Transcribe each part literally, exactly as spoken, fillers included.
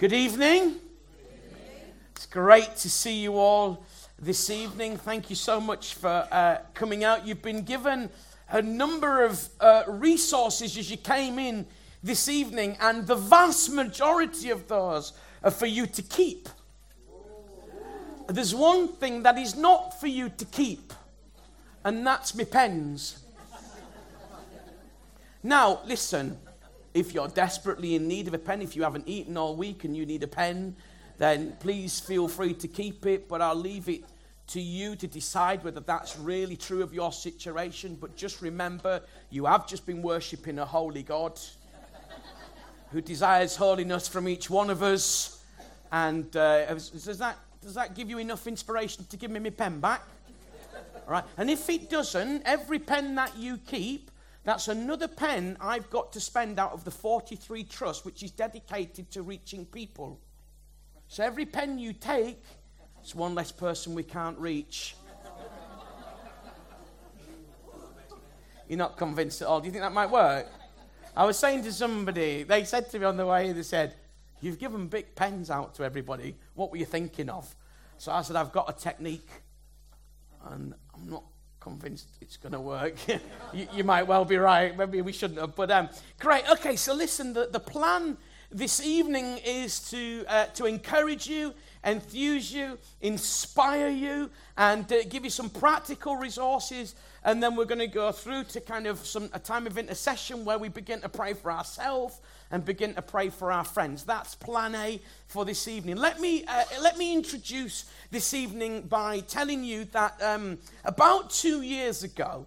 Good evening. It's great to see you all this evening. Thank you so much for uh, coming out. You've been given a number of uh, resources as you came in this evening, and the vast majority of those are for you to keep. There's one thing that is not for you to keep, and that's my pens. Now, listen. If you're desperately in need of a pen, if you haven't eaten all week and you need a pen, then please feel free to keep it. But I'll leave it to you to decide whether that's really true of your situation. But just remember, you have just been worshipping a holy God who desires holiness from each one of us. And uh, does that does that give you enough inspiration to give me my pen back? All right. And if it doesn't, every pen that you keep, that's another pen I've got to spend out of the forty-three trusts, which is dedicated to reaching people. So every pen you take, it's one less person we can't reach. You're not convinced at all. Do you think that might work? I was saying to somebody, they said to me on the way, they said, "You've given big pens out to everybody. What were you thinking of?" So I said, "I've got a technique, and I'm not convinced it's going to work." you, you might well be right. Maybe we shouldn't have. But um, great. Okay, so listen, the, the plan this evening is to uh, to encourage you, enthuse you, inspire you, and uh, give you some practical resources. And then we're going to go through to kind of some a time of intercession where we begin to pray for ourselves and begin to pray for our friends. That's plan A for this evening. Let me uh, let me introduce this evening by telling you that um, about two years ago,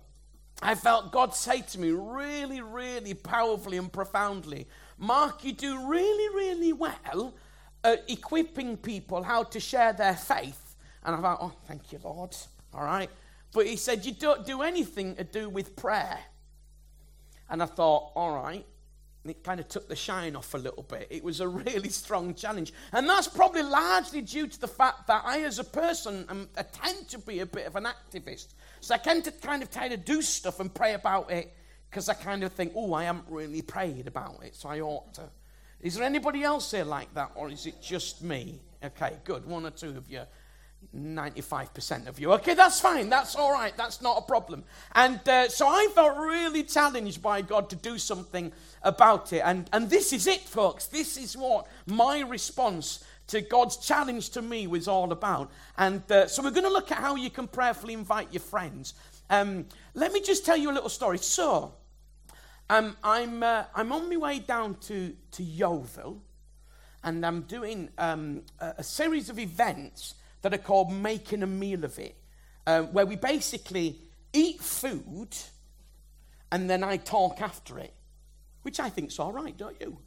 I felt God say to me really, really powerfully and profoundly, "Mark, you do really, really well at equipping people how to share their faith." And I thought, "Oh, thank you, Lord." All right. But he said, "You don't do anything to do with prayer." And I thought, all right. And it kind of took the shine off a little bit. It was a really strong challenge. And that's probably largely due to the fact that I, as a person, am, I tend to be a bit of an activist. So I tend to kind of try to do stuff and pray about it because I kind of think, oh, I haven't really prayed about it, so I ought to. Is there anybody else here like that, or is it just me? Okay, good. One or two of you. ninety-five percent of you. Okay, that's fine. That's all right. That's not a problem. And uh, so I felt really challenged by God to do something about it. And, and this is it, folks. This is what my response to God's challenge to me was all about. And uh, so we're going to look at how you can prayerfully invite your friends. Um, let me just tell you a little story. So um, I'm uh, I'm on my way down to, to Yeovil, and I'm doing um, a, a series of events that are called Making a Meal of It, uh, where we basically eat food and then I talk after it, which I think's all right, don't you?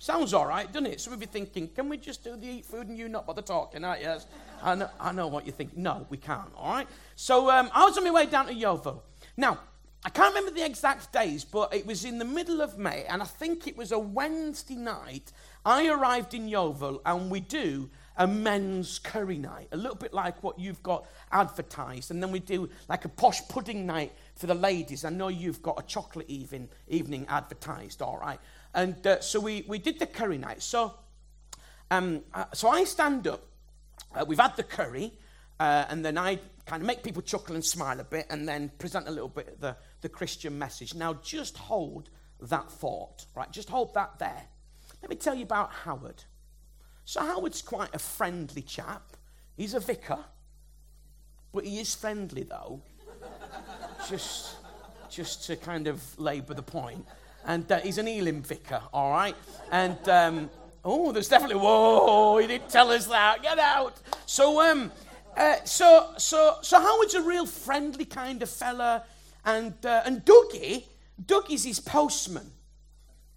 Sounds all right, doesn't it? Some of you thinking, can we just do the eat food and you not bother talking? I, yes, I know, I know what you think. No, we can't, all right? So um, I was on my way down to Yeovil. Now, I can't remember the exact days, but it was in the middle of May, and I think it was a Wednesday night. I arrived in Yeovil, and we do a men's curry night, a little bit like what you've got advertised. And then we do like a posh pudding night for the ladies. I know you've got a chocolate even, evening advertised, all right. And uh, so we, we did the curry night. So um, uh, so I stand up. Uh, we've had the curry, uh, and then I kind of make people chuckle and smile a bit and then present a little bit of the, the Christian message. Now, just hold that thought, right? Just hold that there. Let me tell you about Howard. So Howard's quite a friendly chap. He's a vicar, but he is friendly, though, just just to kind of labour the point. And uh, he's an Elim vicar, all right? And, um, oh, there's definitely, whoa, he didn't tell us that. Get out. So um, uh, so, so, so Howard's a real friendly kind of fella, and, uh, and Dougie, Dougie's his postman.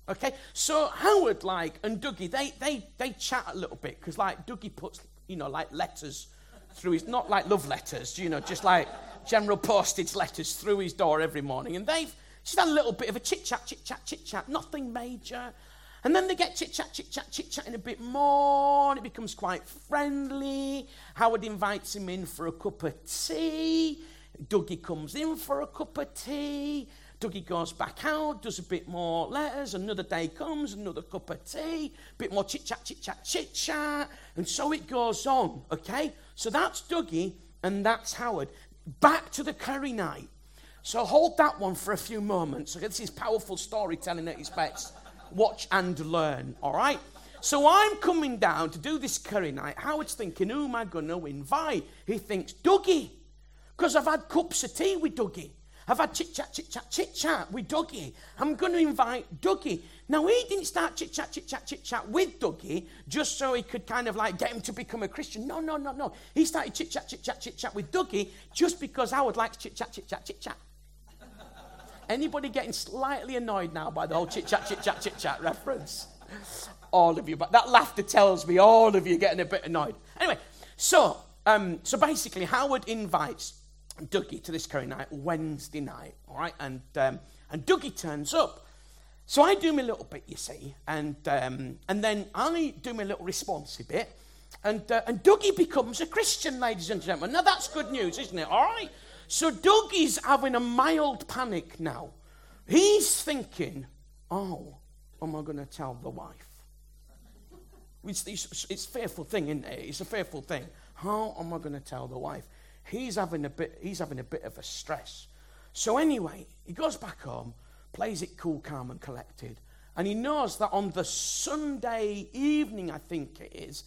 Okay, so Howard, like, and Dougie, they they they chat a little bit because, like, Dougie puts, you know, like letters through his, not like love letters, you know, just like general postage letters through his door every morning. And they've just had a little bit of a chit chat, chit chat, chit chat, nothing major. And then they get chit chat, chit chat, chit chatting a bit more, and it becomes quite friendly. Howard invites him in for a cup of tea. Dougie comes in for a cup of tea. Dougie goes back out, does a bit more letters, another day comes, another cup of tea, bit more chit-chat, chit-chat, chit-chat, and so it goes on, okay? So that's Dougie and that's Howard. Back to the curry night. So hold that one for a few moments. Okay, this is powerful storytelling at its best. Watch and learn, all right? So I'm coming down to do this curry night. Howard's thinking, who am I going to invite? He thinks, Dougie, because I've had cups of tea with Dougie. I've had chit-chat, chit-chat, chit-chat with Dougie. I'm going to invite Dougie. Now, he didn't start chit-chat, chit-chat, chit-chat with Dougie just so he could kind of like get him to become a Christian. No, no, no, no. He started chit-chat, chit-chat, chit-chat with Dougie just because Howard likes chit-chat, chit-chat, chit-chat. Anybody getting slightly annoyed now by the whole chit-chat, chit-chat, chit-chat reference? All of you. But that laughter tells me all of you are getting a bit annoyed. Anyway, so um, so basically Howard invites Dougie to this curry night Wednesday night, all right? And um, and Dougie turns up. So I do my little bit, you see, and um, and then I do my little responsive bit, and uh, and Dougie becomes a Christian, ladies and gentlemen. Now, that's good news, isn't it? All right? So Dougie's having a mild panic now. He's thinking, oh, am I going to tell the wife? It's, it's, it's a fearful thing, isn't it? It's a fearful thing. How am I going to tell the wife? He's having a bit. He's having a bit of a stress. So anyway, he goes back home, plays it cool, calm, and collected, and he knows that on the Sunday evening, I think it is,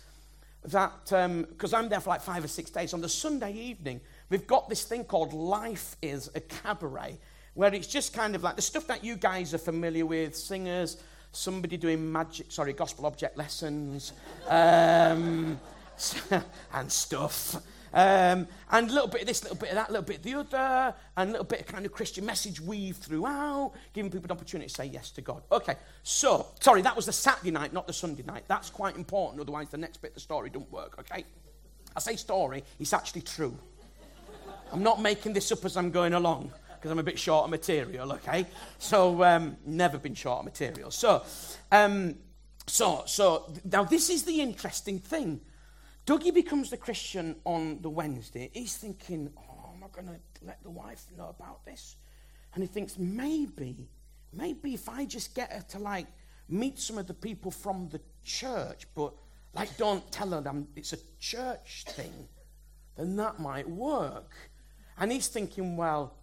that because um, I'm there for like five or six days. On the Sunday evening, we've got this thing called Life is a Cabaret, where it's just kind of like the stuff that you guys are familiar with: singers, somebody doing magic, sorry, gospel object lessons, um, and stuff. Um, and a little bit of this, a little bit of that, a little bit of the other, and a little bit of kind of Christian message weave throughout, giving people an opportunity to say yes to God. Okay, so, sorry, that was the Saturday night, not the Sunday night. That's quite important, otherwise the next bit of the story don't work, okay? I say story, it's actually true. I'm not making this up as I'm going along, because I'm a bit short of material, okay? So, um, never been short of material. So, um, so, so, now this is the interesting thing. Dougie becomes the Christian on the Wednesday. He's thinking, oh, am I going to let the wife know about this? And he thinks, maybe, maybe if I just get her to, like, meet some of the people from the church, but, like, don't tell her I'm, it's a church thing, then that might work. And he's thinking, well,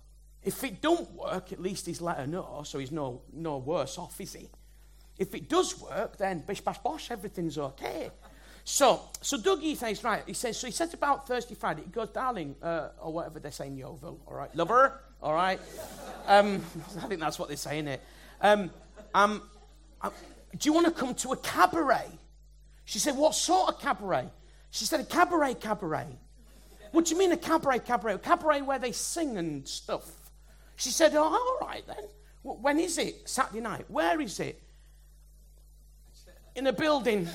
if it don't work, at least he's let her know, so he's no, no worse off, is he? If it does work, then bish, bash, bosh, everything's okay. So, so Dougie says, right, he says, so he says about Thursday, Friday, he goes, darling, uh, or whatever they say in Yeovil, all right, lover, all right, um, I think that's what they say, innit? Um, um, um, do you want to come to a cabaret? She said, what sort of cabaret? She said, a cabaret cabaret. What do you mean a cabaret cabaret? A cabaret where they sing and stuff. She said, oh, all right then, well, when is it? Saturday night. Where is it? In a building.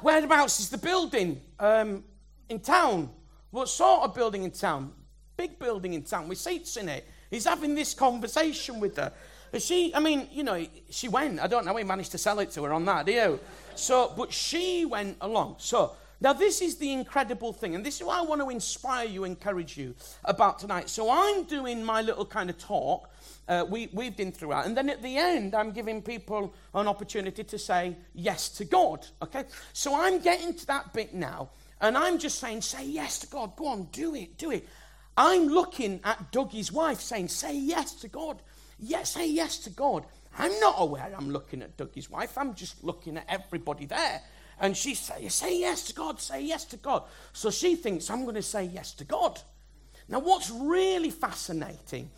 Whereabouts is the building? Um, in town. What sort of building in town? Big building in town with seats in it. He's having this conversation with her. And she, I mean, you know, she went. I don't know. He managed to sell it to her on that, do you? So, but she went along. So, now this is the incredible thing. And this is what I want to inspire you, encourage you about tonight. So I'm doing my little kind of talk. Uh, we, we've been throughout. And then at the end, I'm giving people an opportunity to say yes to God, okay? So I'm getting to that bit now, and I'm just saying, say yes to God. Go on, do it, do it. I'm looking at Dougie's wife saying, say yes to God. Yes, say yes to God. I'm not aware I'm looking at Dougie's wife. I'm just looking at everybody there. And she says, say yes to God, say yes to God. So she thinks, I'm going to say yes to God. Now, what's really fascinating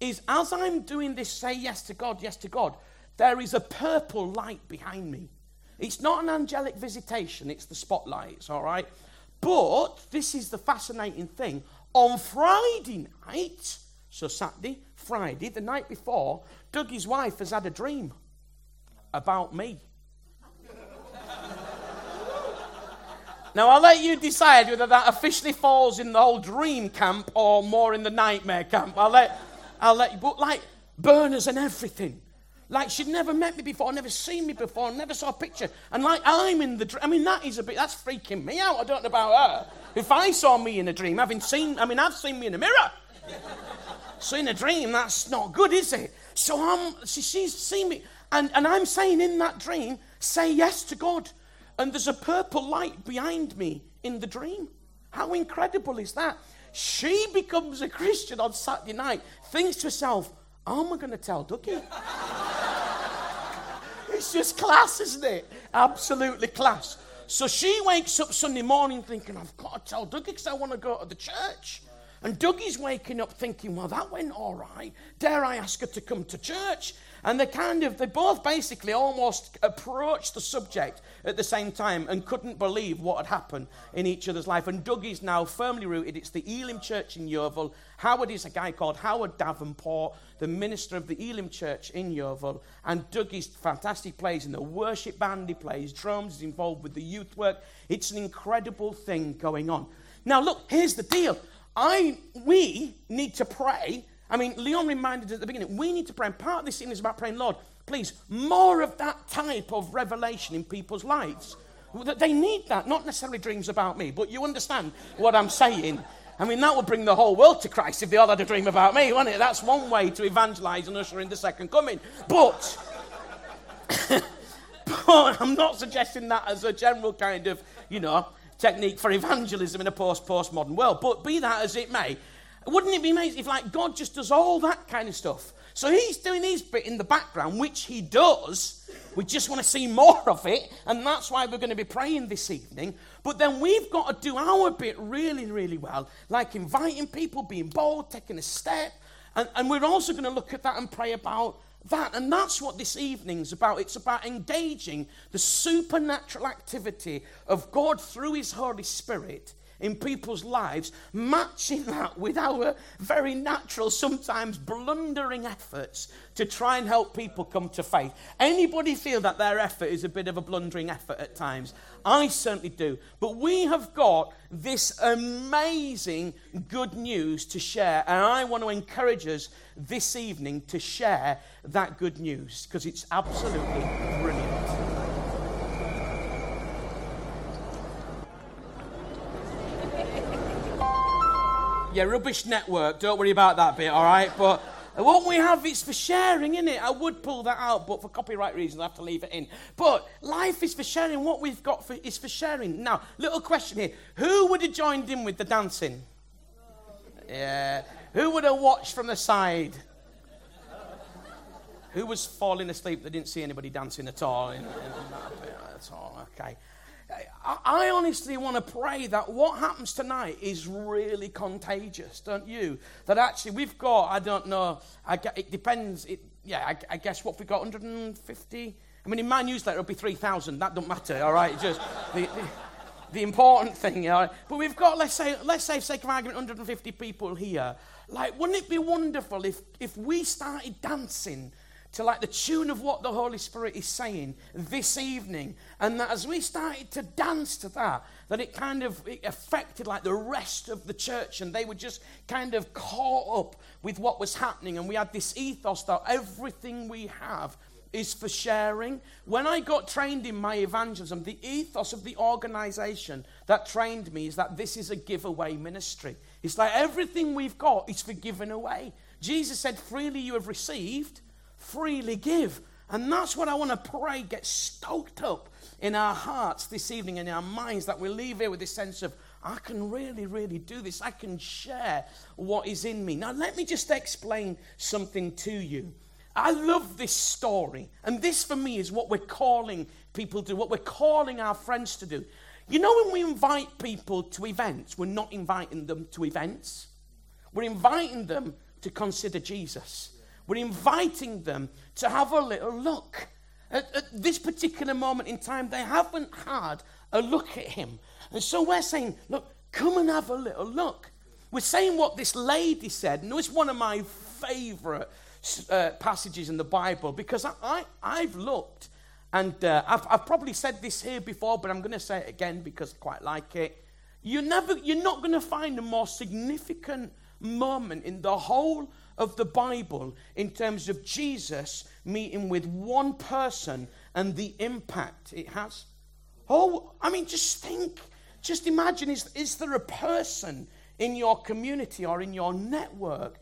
is as I'm doing this, say yes to God, yes to God, there is a purple light behind me. It's not an angelic visitation, it's the spotlights, all right? But this is the fascinating thing. On Friday night, so Saturday, Friday, the night before, Dougie's wife has had a dream about me. Now, I'll let you decide whether that officially falls in the whole dream camp or more in the nightmare camp. I'll let... I'll let you, but like burners and everything. Like she'd never met me before, never seen me before, never saw a picture. And like I'm in the dream. I mean, that is a bit, that's freaking me out. I don't know about her. If I saw me in a dream, having seen, I mean, I've seen me in a mirror. So in a dream, that's not good, is it? So I'm, she, she's seen me, and, and I'm saying in that dream, say yes to God. And there's a purple light behind me in the dream. How incredible is that? She becomes a Christian on Saturday night, thinks to herself, how am I going to tell Dougie? It's just class, isn't it? Absolutely class. So she wakes up Sunday morning thinking, I've got to tell Dougie because I want to go to the church. And Dougie's waking up thinking, well, that went all right. Dare I ask her to come to church? And they kind of, they both basically almost approached the subject at the same time and couldn't believe what had happened in each other's life. And Dougie's now firmly rooted. It's the Elim Church in Yeovil. Howard is a guy called Howard Davenport, the minister of the Elim Church in Yeovil. And Dougie's fantastic plays in the worship band. He plays drums. He's involved with the youth work. It's an incredible thing going on. Now, look, here's the deal. I, we need to pray. I mean, Leon reminded us at the beginning, we need to pray. And part of this thing is about praying, Lord, please, more of that type of revelation in people's lives. They need that, not necessarily dreams about me, but you understand what I'm saying. I mean, that would bring the whole world to Christ if they all had a dream about me, wouldn't it? That's one way to evangelize and usher in the second coming. But, but I'm not suggesting that as a general kind of, you know, technique for evangelism in a post postmodern world. But be that as it may, wouldn't it be amazing if, like, God just does all that kind of stuff? So he's doing his bit in the background, which he does. We just want to see more of it, and that's why we're going to be praying this evening. But then we've got to do our bit really, really well, like inviting people, being bold, taking a step, and, and we're also going to look at that and pray about that. And that's what this evening's about. It's about engaging the supernatural activity of God through his Holy Spirit in people's lives, matching that with our very natural, sometimes blundering efforts to try and help people come to faith. Anybody feel that their effort is a bit of a blundering effort at times? I certainly do. But we have got this amazing good news to share, and I want to encourage us this evening to share that good news, because it's absolutely brilliant. Yeah, rubbish network, don't worry about that bit, all right? But what we have, it's for sharing, isn't it? I would pull that out, but for copyright reasons, I have to leave it in. But life is for sharing. What we've got for, is for sharing. Now, little question here. Who would have joined in with the dancing? Yeah. Who would have watched from the side? Who was falling asleep that didn't see anybody dancing at all? In, in that bit at all, okay. I honestly want to pray that what happens tonight is really contagious, don't you? That actually we've got, I don't know, I guess, it depends, it, yeah, I, I guess what we've got, one hundred fifty? I mean, in my newsletter, it'll be three thousand. That don't matter, all right? It's just the, the, the important thing, all right? But we've got, let's say, let's say for sake of argument, one hundred fifty people here. Like, wouldn't it be wonderful if if we started dancing to like the tune of what the Holy Spirit is saying this evening, and that as we started to dance to that, that it kind of it affected like the rest of the church, and they were just kind of caught up with what was happening, and we had this ethos that everything we have is for sharing. When I got trained in my evangelism, the ethos of the organization that trained me is that this is a giveaway ministry. It's like everything we've got is for giving away. Jesus said, freely you have received, freely give. And that's what I want to pray get stoked up in our hearts this evening, in our minds, that we leave here with this sense of, I can really, really do this. I can share what is in me. Now, let me just explain something to you. I love this story. And this, for me, is what we're calling people to do, what we're calling our friends to do. You know, when we invite people to events, we're not inviting them to events. We're inviting them to consider Jesus. We're inviting them to have a little look. At, at this particular moment in time, they haven't had a look at him. And so we're saying, look, come and have a little look. We're saying what this lady said. And it's one of my favourite uh, passages in the Bible, because I, I, I've looked, and uh, I've, I've probably said this here before, but I'm going to say it again because I quite like it. You're, never, you're not going to find a more significant moment in the whole of the Bible in terms of Jesus meeting with one person and the impact it has. Oh, I mean, just think, just imagine, is, is there a person in your community or in your network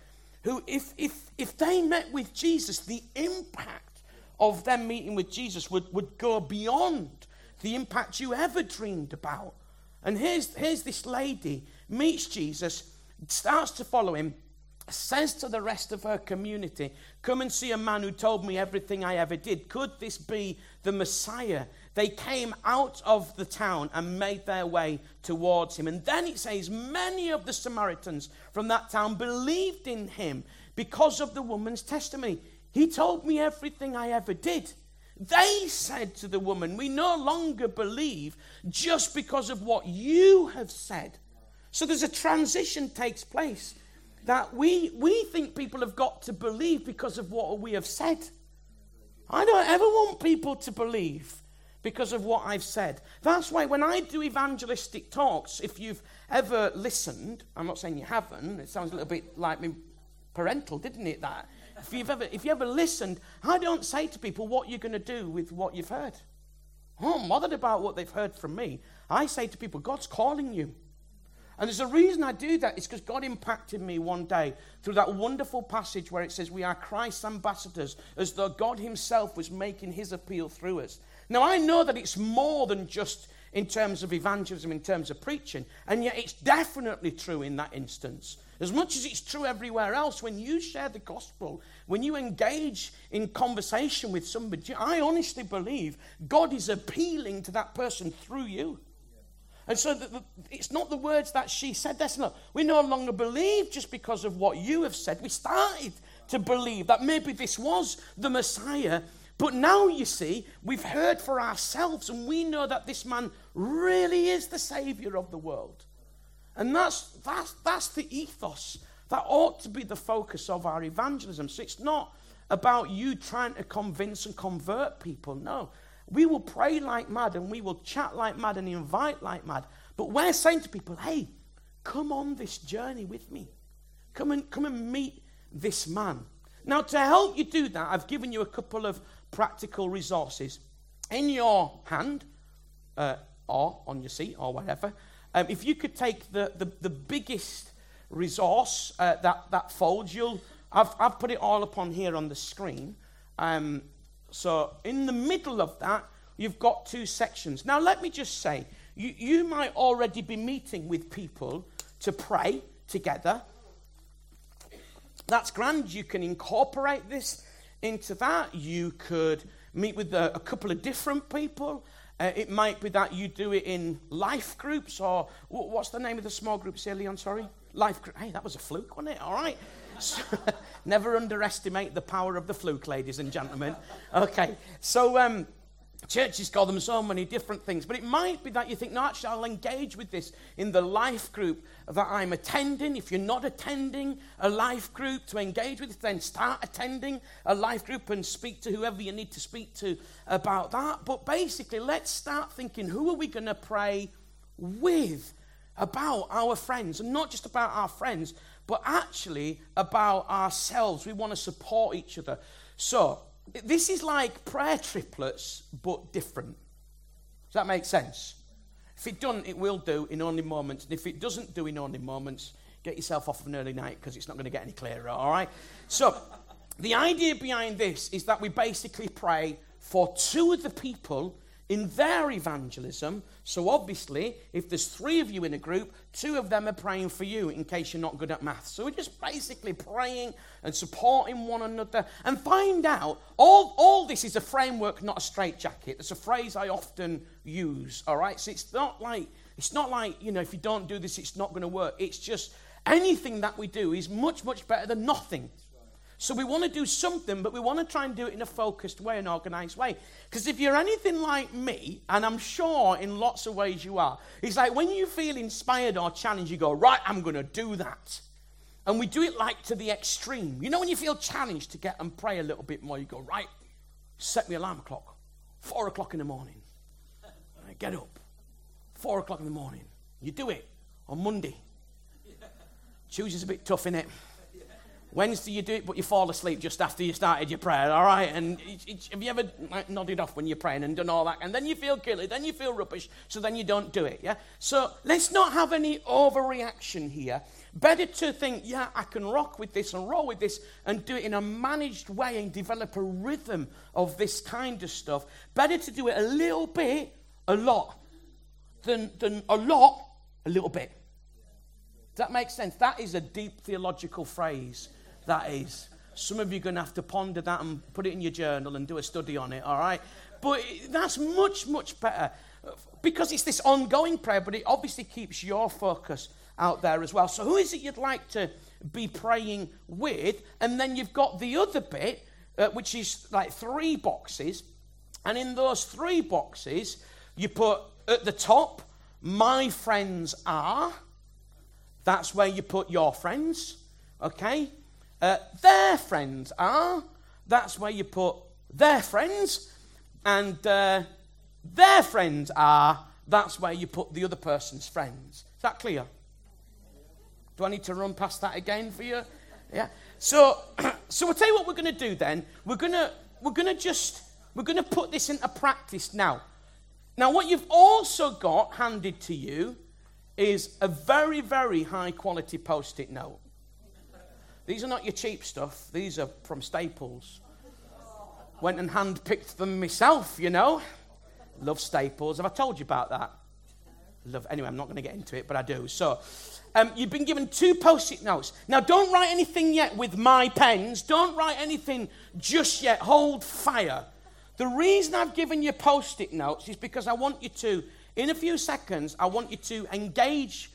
who if if if they met with Jesus, the impact of them meeting with Jesus would, would go beyond the impact you ever dreamed about. And here's here's this lady, meets Jesus, starts to follow him, says to the rest of her community, come and see a man who told me everything I ever did. Could this be the Messiah? They came out of the town and made their way towards him. And then it says, many of the Samaritans from that town believed in him because of the woman's testimony. He told me everything I ever did. They said to the woman, we no longer believe just because of what you have said. So there's a transition takes place that we we think people have got to believe because of what we have said. I don't ever want people to believe because of what I've said. That's why when I do evangelistic talks, if you've ever listened, I'm not saying you haven't, it sounds a little bit like me parental, didn't it, that? If you've ever if you ever listened, I don't say to people what you're going to do with what you've heard. I'm bothered about what they've heard from me. I say to people, God's calling you. And there's a reason I do that. It's because God impacted me one day through that wonderful passage where it says we are Christ's ambassadors, as though God himself was making his appeal through us. Now, I know that it's more than just in terms of evangelism, in terms of preaching, and yet it's definitely true in that instance. As much as it's true everywhere else, when you share the gospel, when you engage in conversation with somebody, I honestly believe God is appealing to that person through you. And so the, the, it's not the words that she said. That's not. We no longer believe just because of what you have said. We started to believe that maybe this was the Messiah. But now, you see, we've heard for ourselves and we know that this man really is the Savior of the world. And that's, that's, that's the ethos that ought to be the focus of our evangelism. So it's not about you trying to convince and convert people. No. We will pray like mad and we will chat like mad and invite like mad. But we're saying to people, hey, come on this journey with me. Come and come and meet this man. Now, to help you do that, I've given you a couple of practical resources. In your hand, uh, or on your seat, or whatever, um, if you could take the, the, the biggest resource uh, that, that folds, you'll, I've, I've put it all up on here on the screen. Um So in the middle of that, you've got two sections. Now, let me just say, you, you might already be meeting with people to pray together. That's grand. You can incorporate this into that. You could meet with a, a couple of different people. Uh, it might be that you do it in life groups or what's the name of the small groups here, Leon? Sorry. Life group. Hey, that was a fluke, wasn't it? All right. So, never underestimate the power of the fluke, ladies and gentlemen. Okay, so um, churches call them so many different things, but it might be that you think, no, actually, I'll engage with this in the life group that I'm attending. If you're not attending a life group to engage with, then start attending a life group and speak to whoever you need to speak to about that. But basically, let's start thinking, who are we going to pray with about our friends, and not just about our friends, but actually about ourselves. We want to support each other. So this is like prayer triplets, but different. Does that make sense? If it doesn't, it will do in only moments. And if it doesn't do in only moments, get yourself off an early night because it's not going to get any clearer, all right? So the idea behind this is that we basically pray for two of the people in their evangelism. So obviously, if there's three of you in a group, two of them are praying for you in case you're not good at maths. So we're just basically praying and supporting one another and find out. All, all this is a framework, not a straitjacket. It's a phrase I often use, all right? So it's not like, it's not like, you know, if you don't do this, it's not going to work. It's just anything that we do is much, much better than nothing. So we want to do something, but we want to try and do it in a focused way, an organized way. Because if you're anything like me, and I'm sure in lots of ways you are, it's like when you feel inspired or challenged, you go, right, I'm going to do that. And we do it like to the extreme. You know when you feel challenged to get and pray a little bit more, you go, right, set me alarm clock, four o'clock in the morning. Right, get up, four o'clock in the morning. You do it on Monday. Tuesday's a bit tough, innit? Wednesday you do it, but you fall asleep just after you started your prayer, all right? And it, it, have you ever like, nodded off when you're praying and done all that? And then you feel guilty, then you feel rubbish, so then you don't do it, yeah? So let's not have any overreaction here. Better to think, yeah, I can rock with this and roll with this and do it in a managed way and develop a rhythm of this kind of stuff. Better to do it a little bit, a lot, than, than a lot, a little bit. Does that make sense? That is a deep theological phrase. That is. Some of you are going to have to ponder that and put it in your journal and do a study on it, all right? But that's much, much better because it's this ongoing prayer, but it obviously keeps your focus out there as well. So who is it you'd like to be praying with? And then you've got the other bit, uh, which is like three boxes. And in those three boxes, you put at the top, my friends are. That's where you put your friends, okay? Uh, their friends are. That's where you put their friends. And uh, their friends are. That's where you put the other person's friends. Is that clear? Do I need to run past that again for you? Yeah. So, so I'll tell you what we're going to do then. We're going to we're going to just we're going to put this into practice now. Now, what you've also got handed to you is a very, very high-quality post-it note. These are not your cheap stuff. These are from Staples. Went and hand-picked them myself, you know. Love Staples. Have I told you about that? Love. Anyway, I'm not going to get into it, but I do. So, um, you've been given two post-it notes. Now, don't write anything yet with my pens. Don't write anything just yet. Hold fire. The reason I've given you post-it notes is because I want you to... In a few seconds, I want you to engage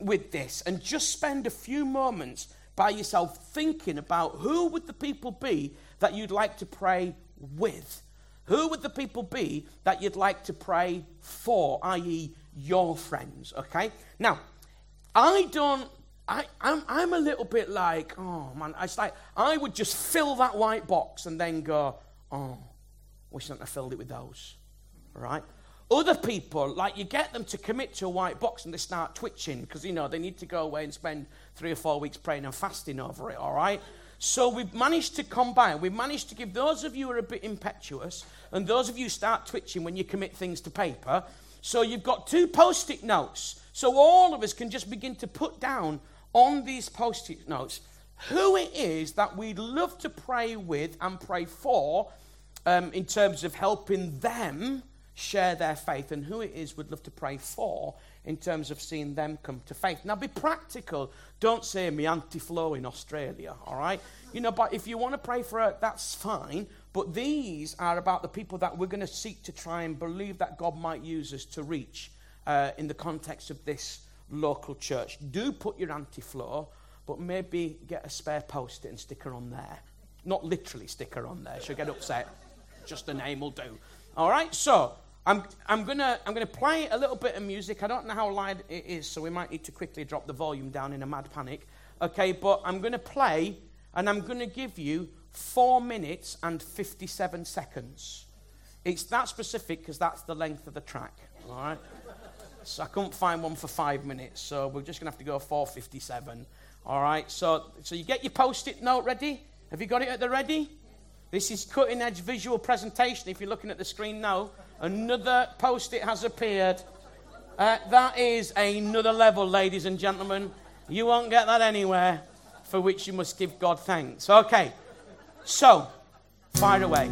with this and just spend a few moments by yourself thinking about who would the people be that you'd like to pray with? Who would the people be that you'd like to pray for, that is your friends, okay? Now, I don't, I, I'm, I'm a little bit like, oh, man, it's like I would just fill that white box and then go, oh, wish I'd filled it with those, all right? Other people, like you get them to commit to a white box and they start twitching because, you know, they need to go away and spend three or four weeks praying and fasting over it, all right? So we've managed to combine. We've managed to give those of you who are a bit impetuous and those of you start twitching when you commit things to paper. So you've got two post-it notes. So all of us can just begin to put down on these post-it notes who it is that we'd love to pray with and pray for um, in terms of helping them share their faith, and who it is would love to pray for in terms of seeing them come to faith. Now, be practical. Don't say, me Auntie Flo in Australia, all right? You know, but if you want to pray for her, that's fine. But these are about the people that we're going to seek to try and believe that God might use us to reach uh, in the context of this local church. Do put your Auntie Flo, but maybe get a spare post-it and stick her on there. Not literally stick her on there. She'll get upset. Just the name will do. All right, so... I'm, I'm gonna I'm gonna play a little bit of music. I don't know how loud it is, so we might need to quickly drop the volume down in a mad panic. Okay, but I'm gonna play, and I'm gonna give you four minutes and fifty-seven seconds. It's that specific because that's the length of the track. All right. So I couldn't find one for five minutes, so we're just gonna have to go four fifty-seven. All right. So so you get your post-it note ready. Have you got it at the ready? This is cutting-edge visual presentation. If you're looking at the screen now. Another post-it has appeared. Uh, that is another level, ladies and gentlemen. You won't get that anywhere, for which you must give God thanks. Okay, so, fire away.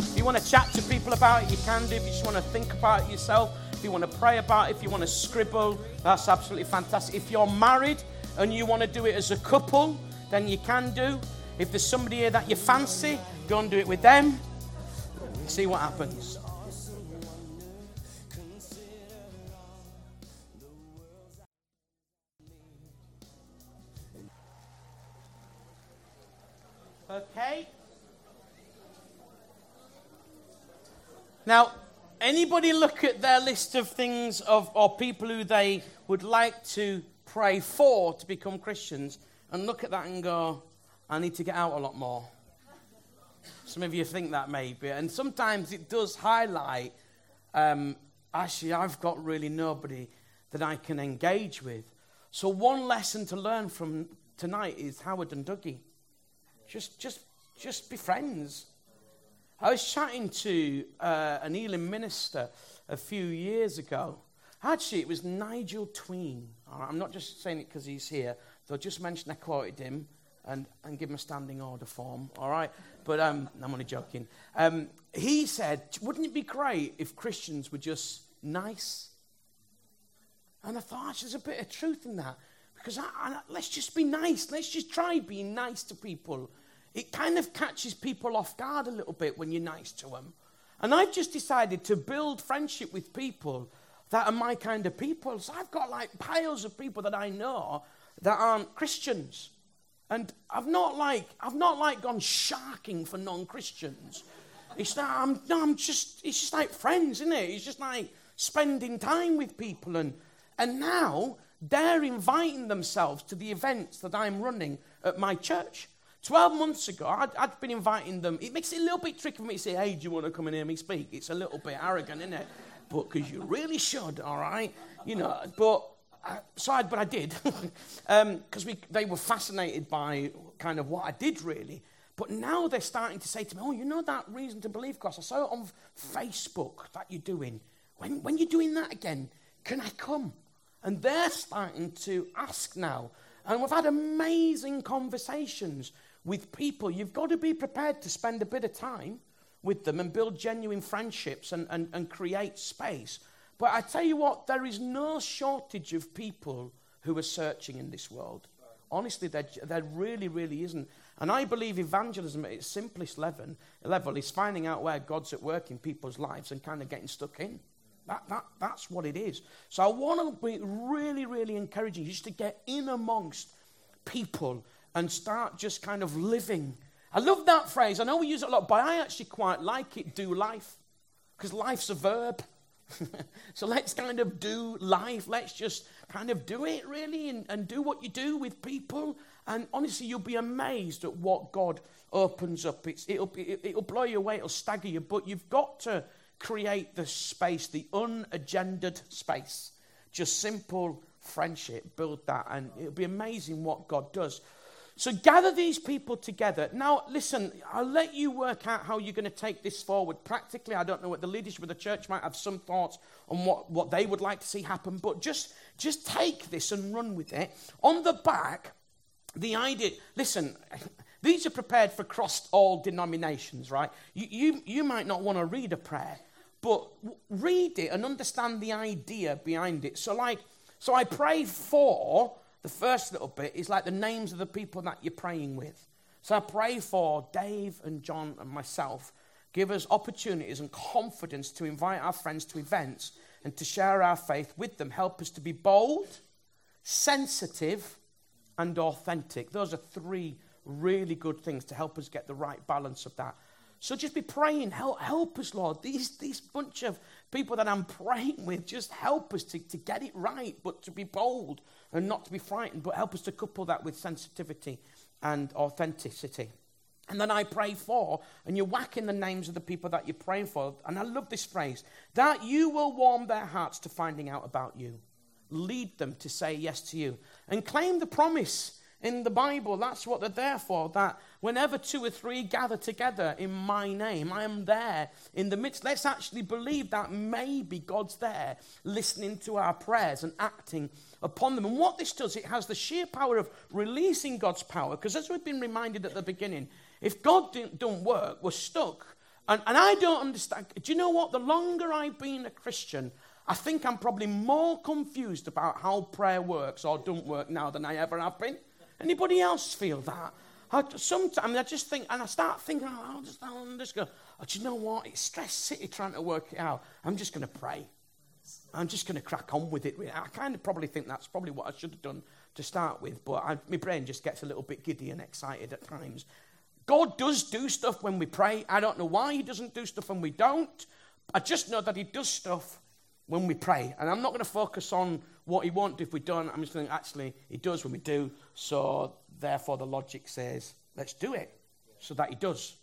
If you want to chat to people about it, you can do. If you just want to think about it yourself, if you want to pray about it, if you want to scribble, that's absolutely fantastic. If you're married and you want to do it as a couple, then you can do. If there's somebody here that you fancy, go and do it with them and see what happens. Okay. Now, anybody look at their list of things of or people who they would like to pray for to become Christians and look at that and go, I need to get out a lot more. Some of you think that maybe. And sometimes it does highlight, um, actually, I've got really nobody that I can engage with. So one lesson to learn from tonight is Howard and Dougie. Just just, just be friends. I was chatting to uh, an Elim minister a few years ago. Actually, it was Nigel Tween. I'm not just saying it because he's here. They'll just mention I quoted him and, and give him a standing order form, all right? But um, I'm only joking. Um, he said, wouldn't it be great if Christians were just nice? And I thought, there's a bit of truth in that. Because I, I, let's just be nice. Let's just try being nice to people. It kind of catches people off guard a little bit when you're nice to them. And I've just decided to build friendship with people that are my kind of people. So I've got like piles of people that I know that aren't Christians. And I've not like, I've not like gone sharking for non-Christians. It's not, I'm, no, I'm just, it's just like friends, isn't it? It's just like spending time with people. And, and now they're inviting themselves to the events that I'm running at my church. Twelve months ago, I'd, I'd been inviting them. It makes it a little bit tricky for me to say, hey, do you want to come and hear me speak? It's a little bit arrogant, isn't it? But because you really should, all right? You know, but I, so I, but I did. Because um, they were fascinated by kind of what I did, really. But now they're starting to say to me, oh, you know that Reason to Believe course? I saw it on Facebook that you're doing. When, when you're doing that again, can I come? And they're starting to ask now. And we've had amazing conversations with people. You've got to be prepared to spend a bit of time with them and build genuine friendships and, and, and create space. But I tell you what, there is no shortage of people who are searching in this world. Honestly, there, there really, really isn't. And I believe evangelism at its simplest level, level is finding out where God's at work in people's lives and kind of getting stuck in. That, that, that's what it is. So I want to be really, really encouraging you just to get in amongst people and start just kind of living. I love that phrase. I know we use it a lot, but I actually quite like it, do life, because life's a verb. So let's kind of do life. Let's just kind of do it, really, and, and do what you do with people. And honestly, you'll be amazed at what God opens up. It's, it'll, be, it, it'll blow you away. It'll stagger you. But you've got to create the space, the unagendered space. Just simple friendship, build that, and it'll be amazing what God does. So gather these people together. Now, listen, I'll let you work out how you're going to take this forward practically. I don't know what the leadership of the church might have some thoughts on what, what they would like to see happen, but just, just take this and run with it. On the back, the idea, listen, these are prepared for across all denominations, right? You, you, you might not want to read a prayer, but read it and understand the idea behind it. So like, so I pray for, the first little bit is like the names of the people that you're praying with. So I pray for Dave and John and myself. Give us opportunities and confidence to invite our friends to events and to share our faith with them. Help us to be bold, sensitive, and authentic. Those are three really good things to help us get the right balance of that. So just be praying, help, help us, Lord. These, these bunch of people that I'm praying with, just help us to, to get it right, but to be bold and not to be frightened, but help us to couple that with sensitivity and authenticity. And then I pray for, and you're whacking the names of the people that you're praying for, and I love this phrase, that you will warm their hearts to finding out about you. Lead them to say yes to you. And claim the promise in the Bible, that's what they're there for, that whenever two or three gather together in my name, I am there in the midst. Let's actually believe that maybe God's there listening to our prayers and acting upon them. And what this does, it has the sheer power of releasing God's power, because as we've been reminded at the beginning, if God didn't, don't work, we're stuck. And, and I don't understand. Do you know what? The longer I've been a Christian, I think I'm probably more confused about how prayer works or don't work now than I ever have been. Anybody else feel that? I, sometimes I just think, and I start thinking, oh, I'll just, I'll just go, oh, do you know what? It's Stress City trying to work it out. I'm just going to pray. I'm just going to crack on with it. I kind of probably think that's probably what I should have done to start with, but I, my brain just gets a little bit giddy and excited at times. God does do stuff when we pray. I don't know why he doesn't do stuff when we don't. I just know that he does stuff when we pray. And I'm not going to focus on what he won't do if we don't. I'm just going to actually, he does when we do. So therefore the logic says, let's do it. Yeah. So that he does.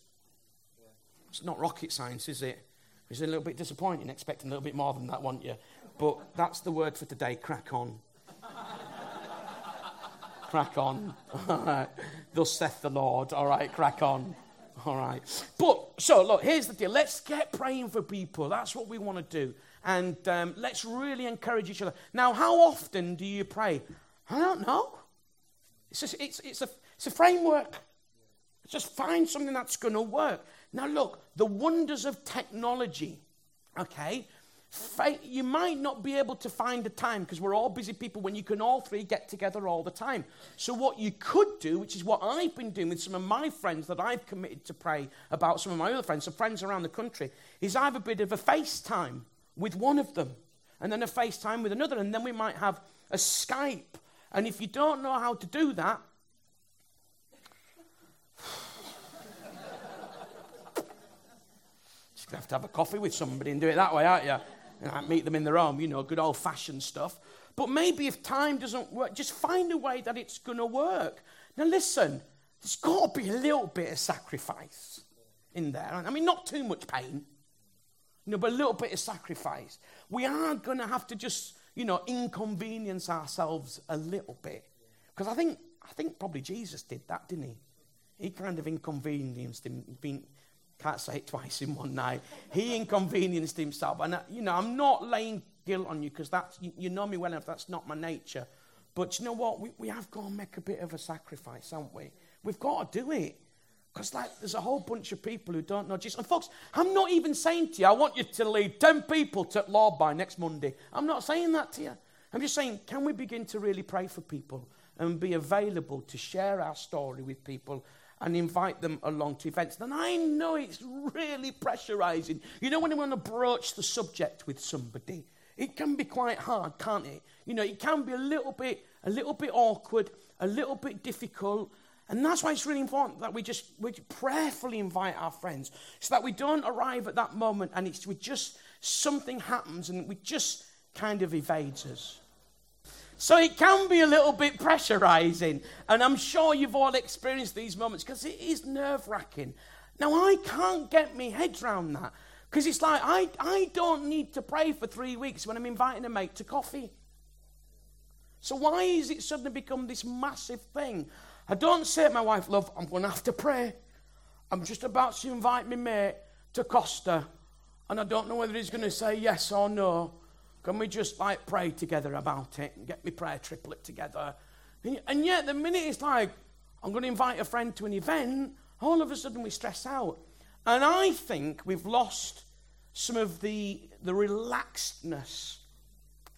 Yeah. It's not rocket science, is it? It's a little bit disappointing, expecting a little bit more than that, weren't you? But that's the word for today, crack on. Crack on. All right. Thus saith the Lord. All right, crack on. All right. But, so, look, here's the deal. Let's get praying for people. That's what we want to do. And um, let's really encourage each other. Now, how often do you pray? I don't know. It's just, it's, it's, a, it's a framework. Just find something that's going to work. Now, look, the wonders of technology, okay? You might not be able to find the time because we're all busy people when you can all three get together all the time. So what you could do, which is what I've been doing with some of my friends that I've committed to pray about, some of my other friends, some friends around the country, is I have a bit of a FaceTime with one of them and then a FaceTime with another, and then we might have a Skype. And if you don't know how to do that, just going to have to have a coffee with somebody and do it that way, aren't you? And I meet them in their home, you know, good old-fashioned stuff. But maybe if time doesn't work, just find a way that it's going to work. Now, listen, there's got to be a little bit of sacrifice in there. I mean, not too much pain, you know, but a little bit of sacrifice. We are going to have to just, you know, inconvenience ourselves a little bit. Because I think, I think probably Jesus did that, didn't he? He kind of inconvenienced him, been, can't say it twice in one night. He inconvenienced himself. And, I, you know, I'm not laying guilt on you because that's, you, you know me well enough, that's not my nature. But you know what? We, we have got to make a bit of a sacrifice, haven't we? We've got to do it. Because, like, there's a whole bunch of people who don't know Jesus. And, folks, I'm not even saying to you, I want you to lead ten people to the Lord by next Monday. I'm not saying that to you. I'm just saying, can we begin to really pray for people and be available to share our story with people and invite them along to events? And I know it's really pressurizing. You know, when you want to broach the subject with somebody, it can be quite hard, can't it? You know, it can be a little bit, a little bit awkward, a little bit difficult. And that's why it's really important that we just we prayerfully invite our friends so that we don't arrive at that moment and it's we just, something happens and we just kind of evades us. So it can be a little bit pressurizing, and I'm sure you've all experienced these moments because it is nerve-wracking. Now, I can't get my head around that because it's like I, I don't need to pray for three weeks when I'm inviting a mate to coffee. So why is it suddenly become this massive thing? I don't say to my wife, love, I'm going to have to pray. I'm just about to invite my mate to Costa, and I don't know whether he's going to say yes or no. Can we just, like, pray together about it and get me prayer triplet together? And yet, the minute it's like, I'm going to invite a friend to an event, all of a sudden we stress out. And I think we've lost some of the, the relaxedness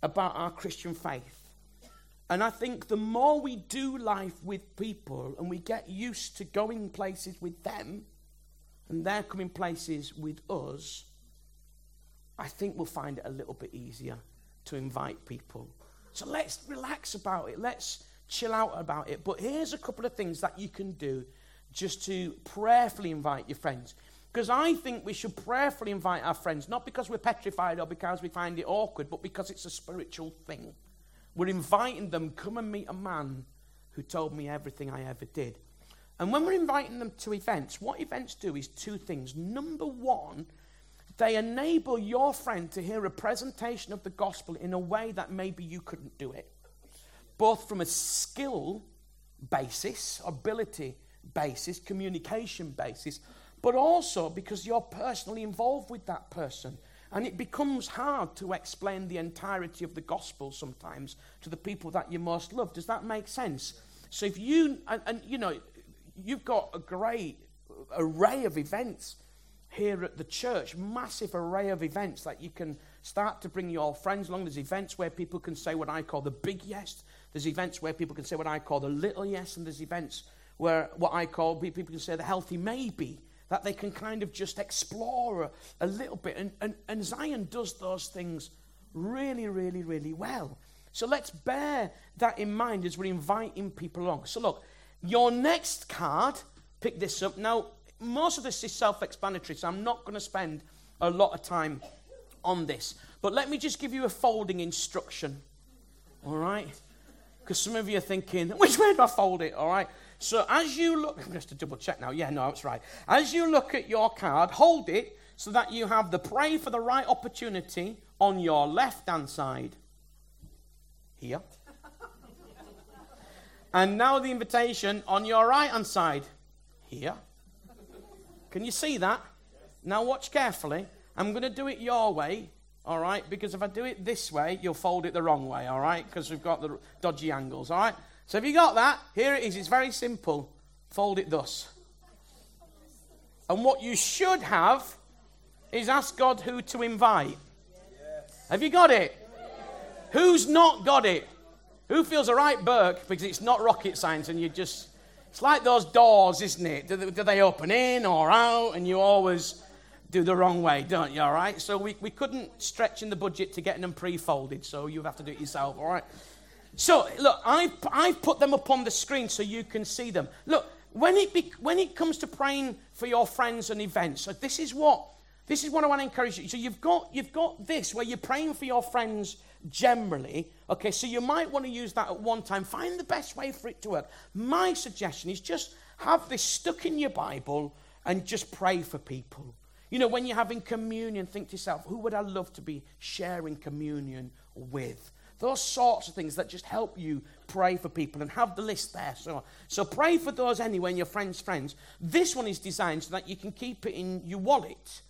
about our Christian faith. And I think the more we do life with people and we get used to going places with them and they're coming places with us, I think we'll find it a little bit easier to invite people. So let's relax about it. Let's chill out about it. But here's a couple of things that you can do just to prayerfully invite your friends. Because I think we should prayerfully invite our friends, not because we're petrified or because we find it awkward, but because it's a spiritual thing. We're inviting them, come and meet a man who told me everything I ever did. And when we're inviting them to events, what events do is two things. Number one, they enable your friend to hear a presentation of the gospel in a way that maybe you couldn't do it, both from a skill basis, ability basis, communication basis, but also because you're personally involved with that person. And it becomes hard to explain the entirety of the gospel sometimes to the people that you most love. Does that make sense? So if you, and, and you know, you've got a great array of events here at the church, massive array of events that you can start to bring your friends along. There's events where people can say what I call the big yes. There's events where people can say what I call the little yes. And there's events where what I call people can say the healthy maybe, that they can kind of just explore a, a little bit. And, and, and Zion does those things really, really, really well. So let's bear that in mind as we're inviting people along. So look, your next card, pick this up. Now, most of this is self-explanatory, so I'm not going to spend a lot of time on this. But let me just give you a folding instruction, all right? Because some of you are thinking, which way do I fold it, all right? So as you look, just to double check now, yeah, no, that's right. As you look at your card, hold it so that you have the pray for the right opportunity on your left-hand side here. And now the invitation on your right-hand side. Here. Can you see that? Now watch carefully. I'm going to do it your way, all right? Because if I do it this way, you'll fold it the wrong way, all right? Because we've got the dodgy angles, all right? So have you got that? Here it is. It's very simple. Fold it thus. And what you should have is ask God who to invite. Yes. Have you got it? Yes. Who's not got it? Who feels a right Burke? Because it's not rocket science and you just... It's like those doors, isn't it? Do they, do they open in or out? And you always do the wrong way, don't you? All right? So we, we couldn't stretch in the budget to getting them pre-folded. So you have to do it yourself, all right? So, look, I've, I've put them up on the screen so you can see them. Look, when it be, when it comes to praying for your friends and events, so this is what... This is what I want to encourage you. So you've got you've got this where you're praying for your friends generally. Okay, so you might want to use that at one time. Find the best way for it to work. My suggestion is just have this stuck in your Bible and just pray for people. You know, when you're having communion, think to yourself, who would I love to be sharing communion with? Those sorts of things that just help you pray for people and have the list there. So, so pray for those anyway and your friends' friends. This one is designed so that you can keep it in your wallet.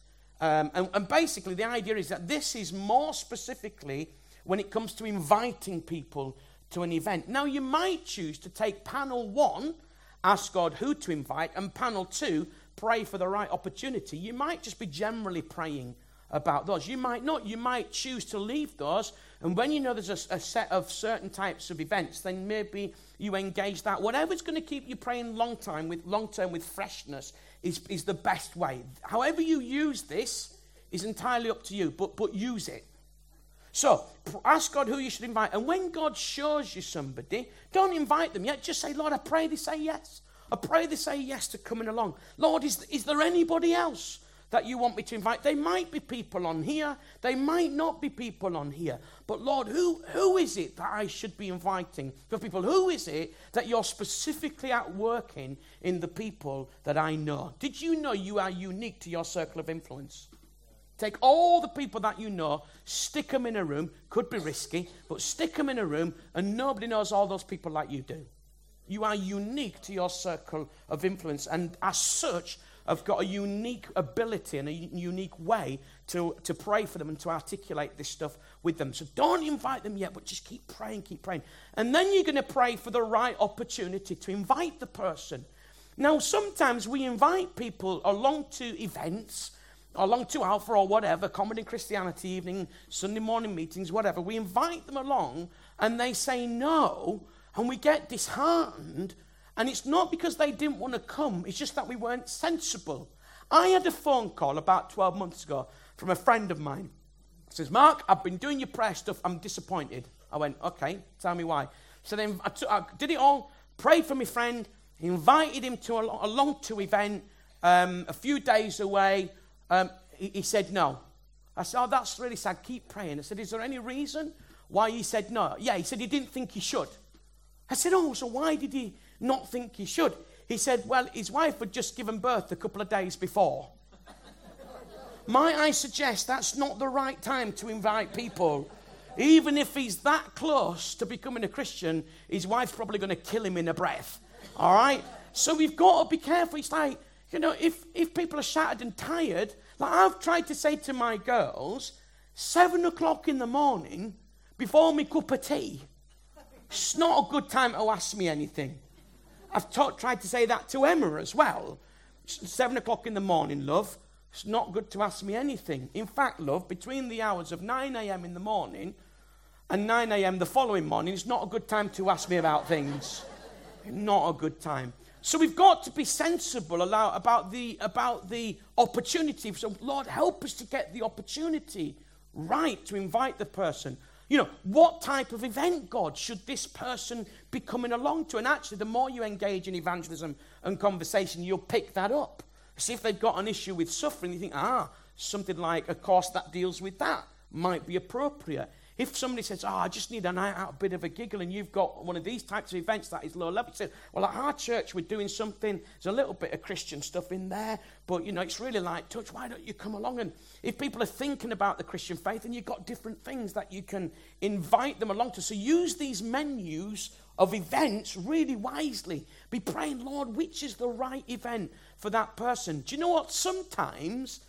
Um, and, and basically, the idea is that this is more specifically when it comes to inviting people to an event. Now, you might choose to take panel one, ask God who to invite, and panel two, pray for the right opportunity. You might just be generally praying about those. You might not. You might choose to leave those. And when you know there's a, a set of certain types of events, then maybe you engage that. Whatever's going to keep you praying long time with long term with freshness is, is the best way. However you use this is entirely up to you, but but use it. So ask God who you should invite. And when God shows you somebody, don't invite them yet. Just say, Lord, I pray they say yes. I pray they say yes to coming along. Lord, is is there anybody else that you want me to invite? They might be people on here. They might not be people on here. But Lord, who, who is it that I should be inviting? For people, who is it that you're specifically at work in, in the people that I know? Did you know you are unique to your circle of influence? Take all the people that you know, stick them in a room. Could be risky, but stick them in a room and nobody knows all those people like you do. You are unique to your circle of influence and as such, have got a unique ability and a unique way to, to pray for them and to articulate this stuff with them. So don't invite them yet, but just keep praying, keep praying. And then you're going to pray for the right opportunity to invite the person. Now, sometimes we invite people along to events, along to Alpha or whatever, Common in Christianity evening, Sunday morning meetings, whatever. We invite them along and they say no, and we get disheartened. And it's not because they didn't want to come. It's just that we weren't sensible. I had a phone call about twelve months ago from a friend of mine. He says, Mark, I've been doing your prayer stuff. I'm disappointed. I went, okay, tell me why. So then I, took, I did it all, prayed for my friend, invited him to a, a long-to event um, a few days away. Um, he, he said no. I said, oh, that's really sad. Keep praying. I said, is there any reason why he said no? Yeah, he said he didn't think he should. I said, oh, so why did he... not think he should. He said, well, his wife had just given birth a couple of days before. Might I suggest that's not the right time to invite people. Even if he's that close to becoming a Christian, his wife's probably going to kill him in a breath. All right? So we've got to be careful. It's like, you know, if, if people are shattered and tired, like I've tried to say to my girls, seven o'clock in the morning, before me cup of tea, it's not a good time to ask me anything. I've t- tried to say that to Emma as well. Seven o'clock in the morning, love. It's not good to ask me anything. In fact, love, between the hours of nine a.m. in the morning and nine a.m. the following morning, it's not a good time to ask me about things. Not a good time. So we've got to be sensible about the, about the opportunity. So, Lord, help us to get the opportunity right to invite the person. You know, what type of event, God, should this person be coming along to? And actually, the more you engage in evangelism and conversation, you'll pick that up. See if they've got an issue with suffering, you think, ah, something like a course that deals with that might be appropriate. If somebody says, oh, I just need a night out, a bit of a giggle, and you've got one of these types of events that is low level, you say, well, at our church, we're doing something. There's a little bit of Christian stuff in there, but, you know, it's really light touch. Why don't you come along? And if people are thinking about the Christian faith, and you've got different things that you can invite them along to. So use these menus of events really wisely. Be praying, Lord, which is the right event for that person? Do you know what? Sometimes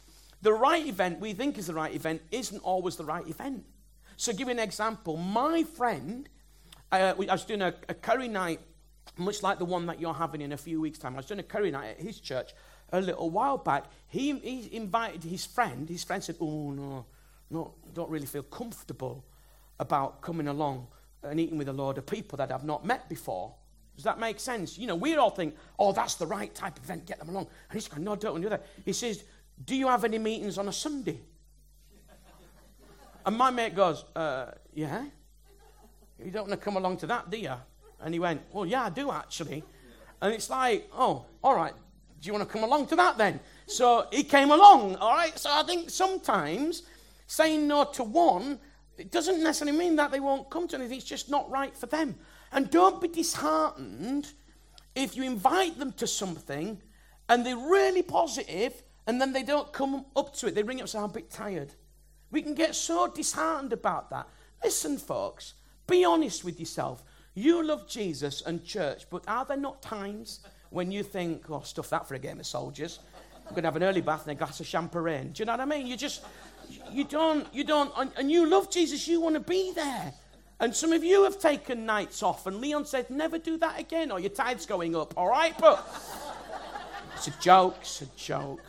the right event we think is the right event isn't always the right event. So give you an example. My friend, uh, I was doing a, a curry night, much like the one that you're having in a few weeks' time. I was doing a curry night at his church a little while back. He, he invited his friend. His friend said, oh, no, no, don't really feel comfortable about coming along and eating with a load of people that I've not met before. Does that make sense? You know, we all think, oh, that's the right type of event, get them along. And he's going, no, don't do that. He says, do you have any meetings on a Sunday? And my mate goes, uh, yeah? You don't want to come along to that, do you? And he went, well, yeah, I do, actually. And it's like, oh, all right, do you want to come along to that then? So he came along, all right? So I think sometimes saying no to one, it doesn't necessarily mean that they won't come to anything. It's just not right for them. And don't be disheartened if you invite them to something and they're really positive and then they don't come up to it. They ring up and say, I'm a bit tired. We can get so disheartened about that. Listen, folks, be honest with yourself. You love Jesus and church, but are there not times when you think, oh, stuff that for a game of soldiers. I'm going to have an early bath and a glass of champagne. Do you know what I mean? You just... You don't, you don't, and you love Jesus, you want to be there. And some of you have taken nights off, and Leon said, never do that again, or your tide's going up, all right? But it's a joke, it's a joke.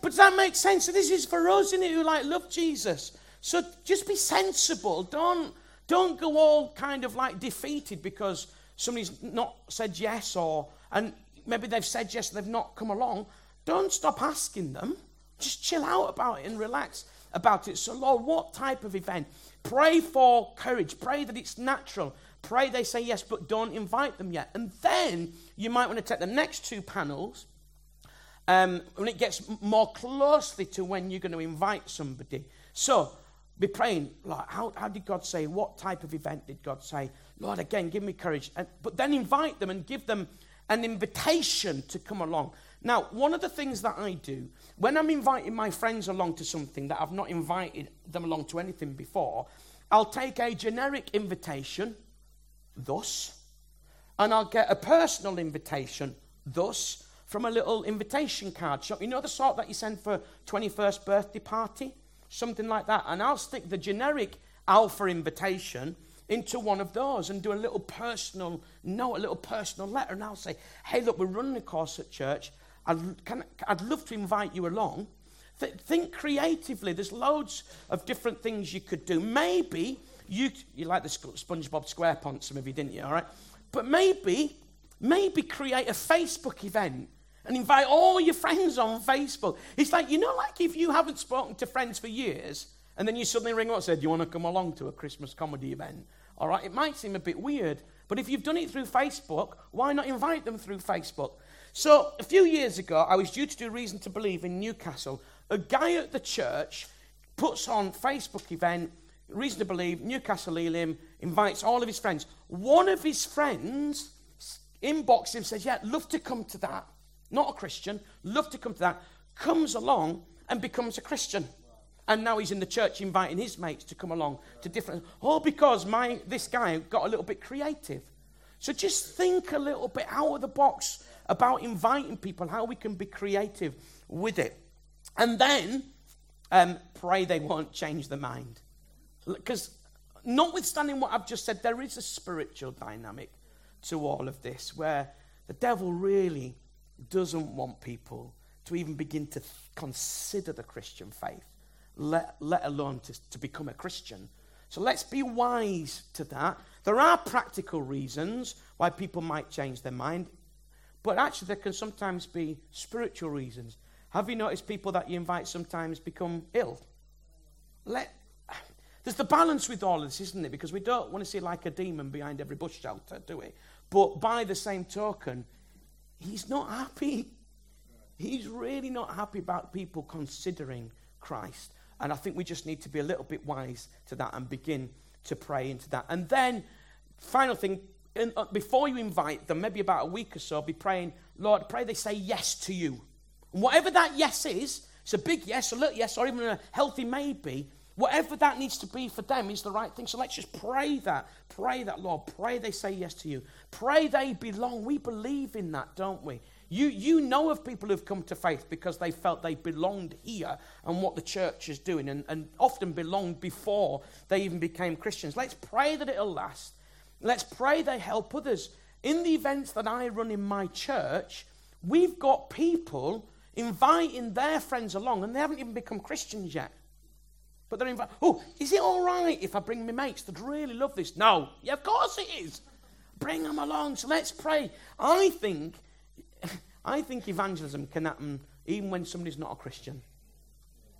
But does that make sense? So this is for us, isn't it, who like love Jesus. So just be sensible. Don't, don't go all kind of like defeated because somebody's not said yes, or, and maybe they've said yes, they've not come along. Don't stop asking them. Just chill out about it and relax about it. So, Lord, what type of event? Pray for courage. Pray that it's natural. Pray they say yes, but don't invite them yet. And then you might want to take the next two panels um, when it gets more closely to when you're going to invite somebody. So, be praying, Lord, how, how did God say? What type of event did God say? Lord, again, give me courage. And, but then invite them and give them an invitation to come along. Now, one of the things that I do, when I'm inviting my friends along to something that I've not invited them along to anything before, I'll take a generic invitation, thus, and I'll get a personal invitation, thus, from a little invitation card shop. You know the sort that you send for twenty-first birthday party? Something like that. And I'll stick the generic Alpha invitation into one of those and do a little personal note, a little personal letter. And I'll say, hey, look, we're running a course at church. I'd, can, I'd love to invite you along. Th- think creatively. There's loads of different things you could do. Maybe you you like the SpongeBob SquarePants, some of you, didn't you? All right. But maybe, maybe create a Facebook event and invite all your friends on Facebook. It's like, you know, like if you haven't spoken to friends for years and then you suddenly ring up and say, do you want to come along to a Christmas comedy event? All right. It might seem a bit weird, but if you've done it through Facebook, why not invite them through Facebook? So a few years ago, I was due to do Reason to Believe in Newcastle. A guy at the church puts on Facebook event, Reason to Believe, Newcastle Elim, invites all of his friends. One of his friends inboxes him, says, yeah, love to come to that. Not a Christian, love to come to that. Comes along and becomes a Christian. And now he's in the church inviting his mates to come along to different... Oh, because my this guy got a little bit creative. So just think a little bit out of the box about inviting people, how we can be creative with it. And then um, pray they won't change their mind. Because notwithstanding what I've just said, there is a spiritual dynamic to all of this where the devil really doesn't want people to even begin to th- consider the Christian faith, let, let alone to, to become a Christian. So let's be wise to that. There are practical reasons why people might change their mind. But actually, there can sometimes be spiritual reasons. Have you noticed people that you invite sometimes become ill? Let, there's the balance with all of this, isn't it? Because we don't want to see like a demon behind every bush shelter, do we? But by the same token, he's not happy. He's really not happy about people considering Christ. And I think we just need to be a little bit wise to that and begin to pray into that. And then, final thing, in, uh, before you invite them, maybe about a week or so, be praying, Lord, pray they say yes to you. And whatever that yes is, it's a big yes, a little yes, or even a healthy maybe, whatever that needs to be for them is the right thing. So let's just pray that. Pray that, Lord. Pray they say yes to you. Pray they belong. We believe in that, don't we? You you know of people who've come to faith because they felt they belonged here and what the church is doing, and, and often belonged before they even became Christians. Let's pray that it'll last. Let's pray they help others. In the events that I run in my church, we've got people inviting their friends along, and they haven't even become Christians yet. But they're invited. Oh, is it all right if I bring my mates that really love this? No. Yeah, of course it is. Bring them along. So let's pray. I think... I think evangelism can happen even when somebody's not a Christian.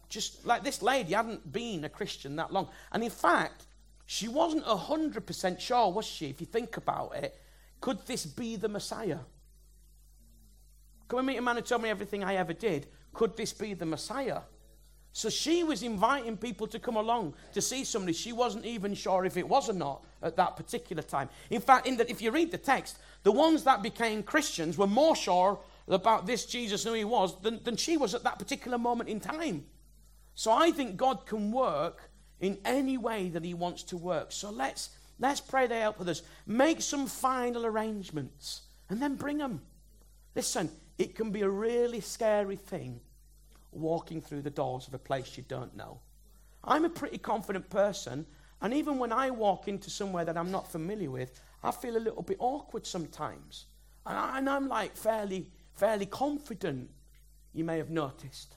Just like this lady hadn't been a Christian that long. And in fact, she wasn't one hundred percent sure, was she? If you think about it, could this be the Messiah? Can we meet a man who told me everything I ever did? Could this be the Messiah? So she was inviting people to come along to see somebody. She wasn't even sure if it was or not at that particular time. In fact, in the, if you read the text, the ones that became Christians were more sure about this Jesus, who he was, than, than she was at that particular moment in time. So I think God can work in any way that he wants to work. So let's let's pray they help with us. Make some final arrangements and then bring them. Listen, it can be a really scary thing walking through the doors of a place you don't know. I'm a pretty confident person, and even when I walk into somewhere that I'm not familiar with, I feel a little bit awkward sometimes. And, I, and I'm like fairly, fairly confident, you may have noticed.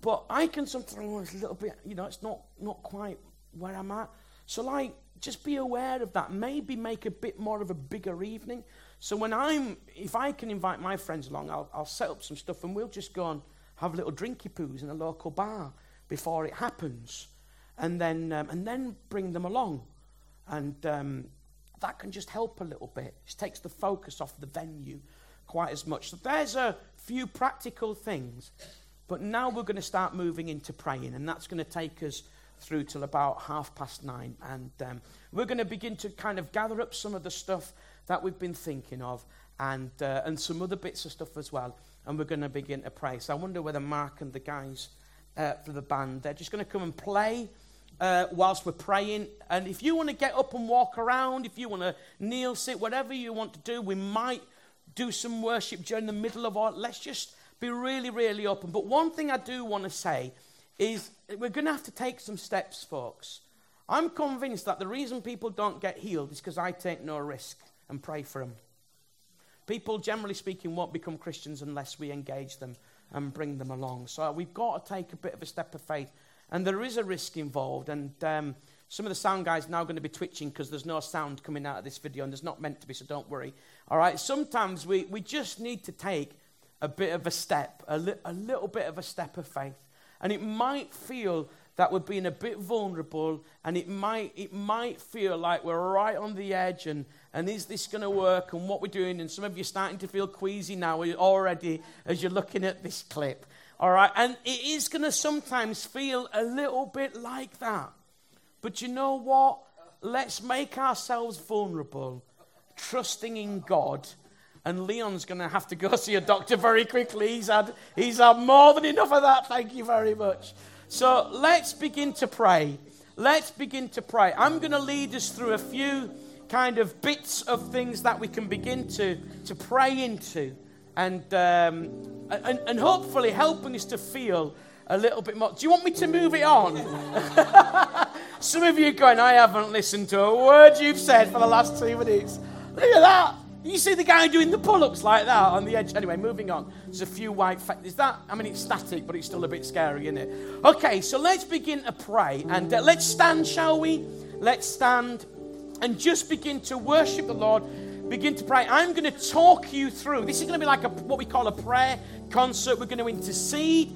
But I can sometimes, a little bit, you know, it's not, not quite where I'm at. So like, just be aware of that. Maybe make a bit more of a bigger evening. So when I'm, if I can invite my friends along, I'll, I'll set up some stuff and we'll just go and have little drinky-poos in a local bar before it happens. And then um, and then bring them along. And um, that can just help a little bit. It takes the focus off the venue quite as much. So there's a few practical things. But now we're going to start moving into praying. And that's going to take us through till about half past nine. And um, we're going to begin to kind of gather up some of the stuff that we've been thinking of. And, uh, and some other bits of stuff as well. And we're going to begin to pray. So I wonder whether Mark and the guys uh, for the band, they're just going to come and play uh, whilst we're praying. And if you want to get up and walk around, if you want to kneel, sit, whatever you want to do, we might do some worship during the middle of our... Let's just be really, really open. But one thing I do want to say is we're going to have to take some steps, folks. I'm convinced that the reason people don't get healed is because I take no risk and pray for them. People, generally speaking, won't become Christians unless we engage them and bring them along. So we've got to take a bit of a step of faith. And there is a risk involved. And um, some of the sound guys are now going to be twitching because there's no sound coming out of this video, and there's not meant to be, so don't worry. All right, sometimes we, we just need to take a bit of a step, a, li- a little bit of a step of faith. And it might feel that we're being a bit vulnerable, and it might it might feel like we're right on the edge, and, and is this going to work, and what we're doing, and some of you are starting to feel queasy now already as you're looking at this clip, all right? And it is going to sometimes feel a little bit like that, but you know what? Let's make ourselves vulnerable, trusting in God. And Leon's going to have to go see a doctor very quickly. He's had, he's had more than enough of that, thank you very much. So let's begin to pray. Let's begin to pray. I'm going to lead us through a few kind of bits of things that we can begin to, to pray into and, um, and and hopefully helping us to feel a little bit more. Do you want me to move it on? Some of you are going, I haven't listened to a word you've said for the last two minutes. Look at that. You see the guy doing the pull-ups like that on the edge. Anyway, moving on. There's a few white... Fa- is that... I mean, it's static, but it's still a bit scary, isn't it? Okay, so let's begin to pray. And uh, let's stand, shall we? Let's stand and just begin to worship the Lord. Begin to pray. I'm going to talk you through. This is going to be like a, what we call a prayer concert. We're going to intercede.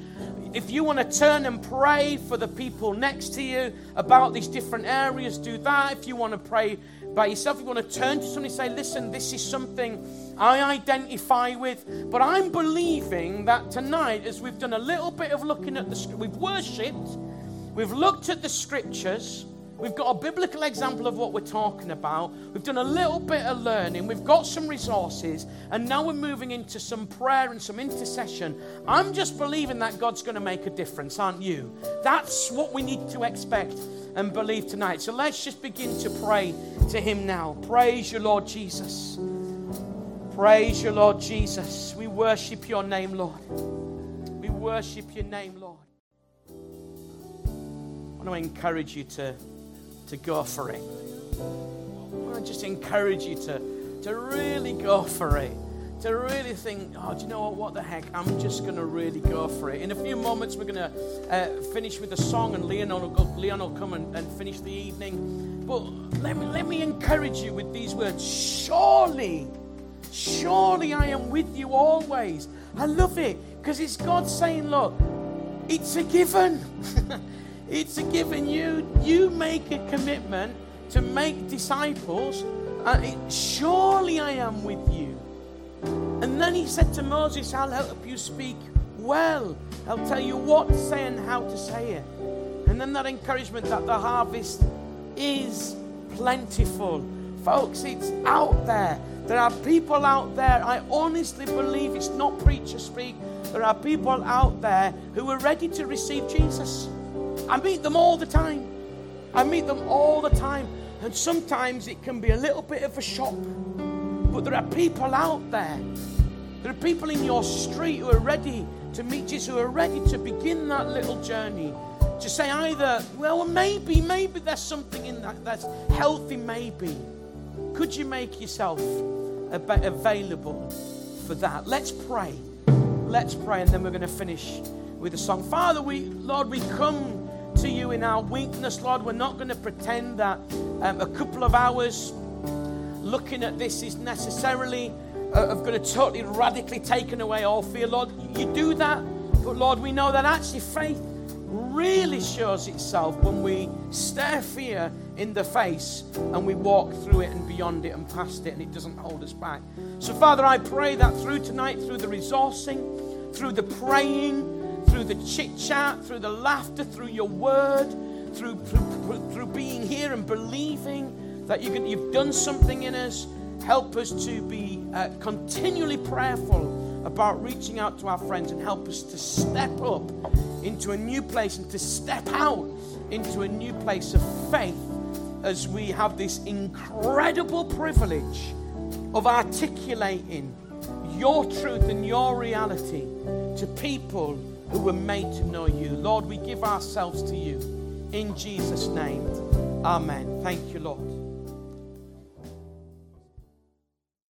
If you want to turn and pray for the people next to you about these different areas, do that. If you want to pray... by yourself. You want to turn to somebody and say, listen, this is something I identify with. But I'm believing that tonight, as we've done a little bit of looking at the, we've worshipped, we've looked at the scriptures, we've got a biblical example of what we're talking about, we've done a little bit of learning, we've got some resources, and now we're moving into some prayer and some intercession. I'm just believing that God's going to make a difference, aren't you? That's what we need to expect and believe tonight. So let's just begin to pray to him now. Praise you, Lord Jesus. Praise you, Lord Jesus. We worship your name, Lord. We worship your name, Lord. I want to encourage you to, to go for it. I want to just encourage you to, to really go for it. To really think, oh, do you know what, what the heck, I'm just going to really go for it. In a few moments, we're going to uh, finish with a song, and Leon will, go, Leon will come and, and finish the evening. But let me, let me encourage you with these words. Surely, surely I am with you always. I love it, because it's God saying, look, it's a given. It's a given. You, you make a commitment to make disciples, and it, surely I am with you. And then he said to Moses, I'll help you speak well. I'll tell you what to say and how to say it. And then that encouragement that the harvest is plentiful. Folks, it's out there. There are people out there. I honestly believe it's not preacher speak. There are people out there who are ready to receive Jesus. I meet them all the time. I meet them all the time. And sometimes it can be a little bit of a shock. But there are people out there. There are people in your street who are ready to meet Jesus, who are ready to begin that little journey. To say either, well, maybe, maybe there's something in that that's healthy, maybe. Could you make yourself available for that? Let's pray. Let's pray, and then we're going to finish with a song. Father, we, Lord, we come to you in our weakness, Lord. We're not going to pretend that um, a couple of hours looking at this is necessarily uh, of going to totally radically taken away all fear, Lord. You do that, but Lord, we know that actually faith really shows itself when we stare fear in the face and we walk through it and beyond it and past it, and it doesn't hold us back. So Father, I pray that through tonight, through the resourcing, through the praying, through the chit chat, through the laughter, through your word, through through, through being here and believing that you can, you've done something in us. Help us to be uh, continually prayerful about reaching out to our friends, and help us to step up into a new place and to step out into a new place of faith as we have this incredible privilege of articulating your truth and your reality to people who were made to know you. Lord, we give ourselves to you in Jesus' name. Amen. Thank you, Lord.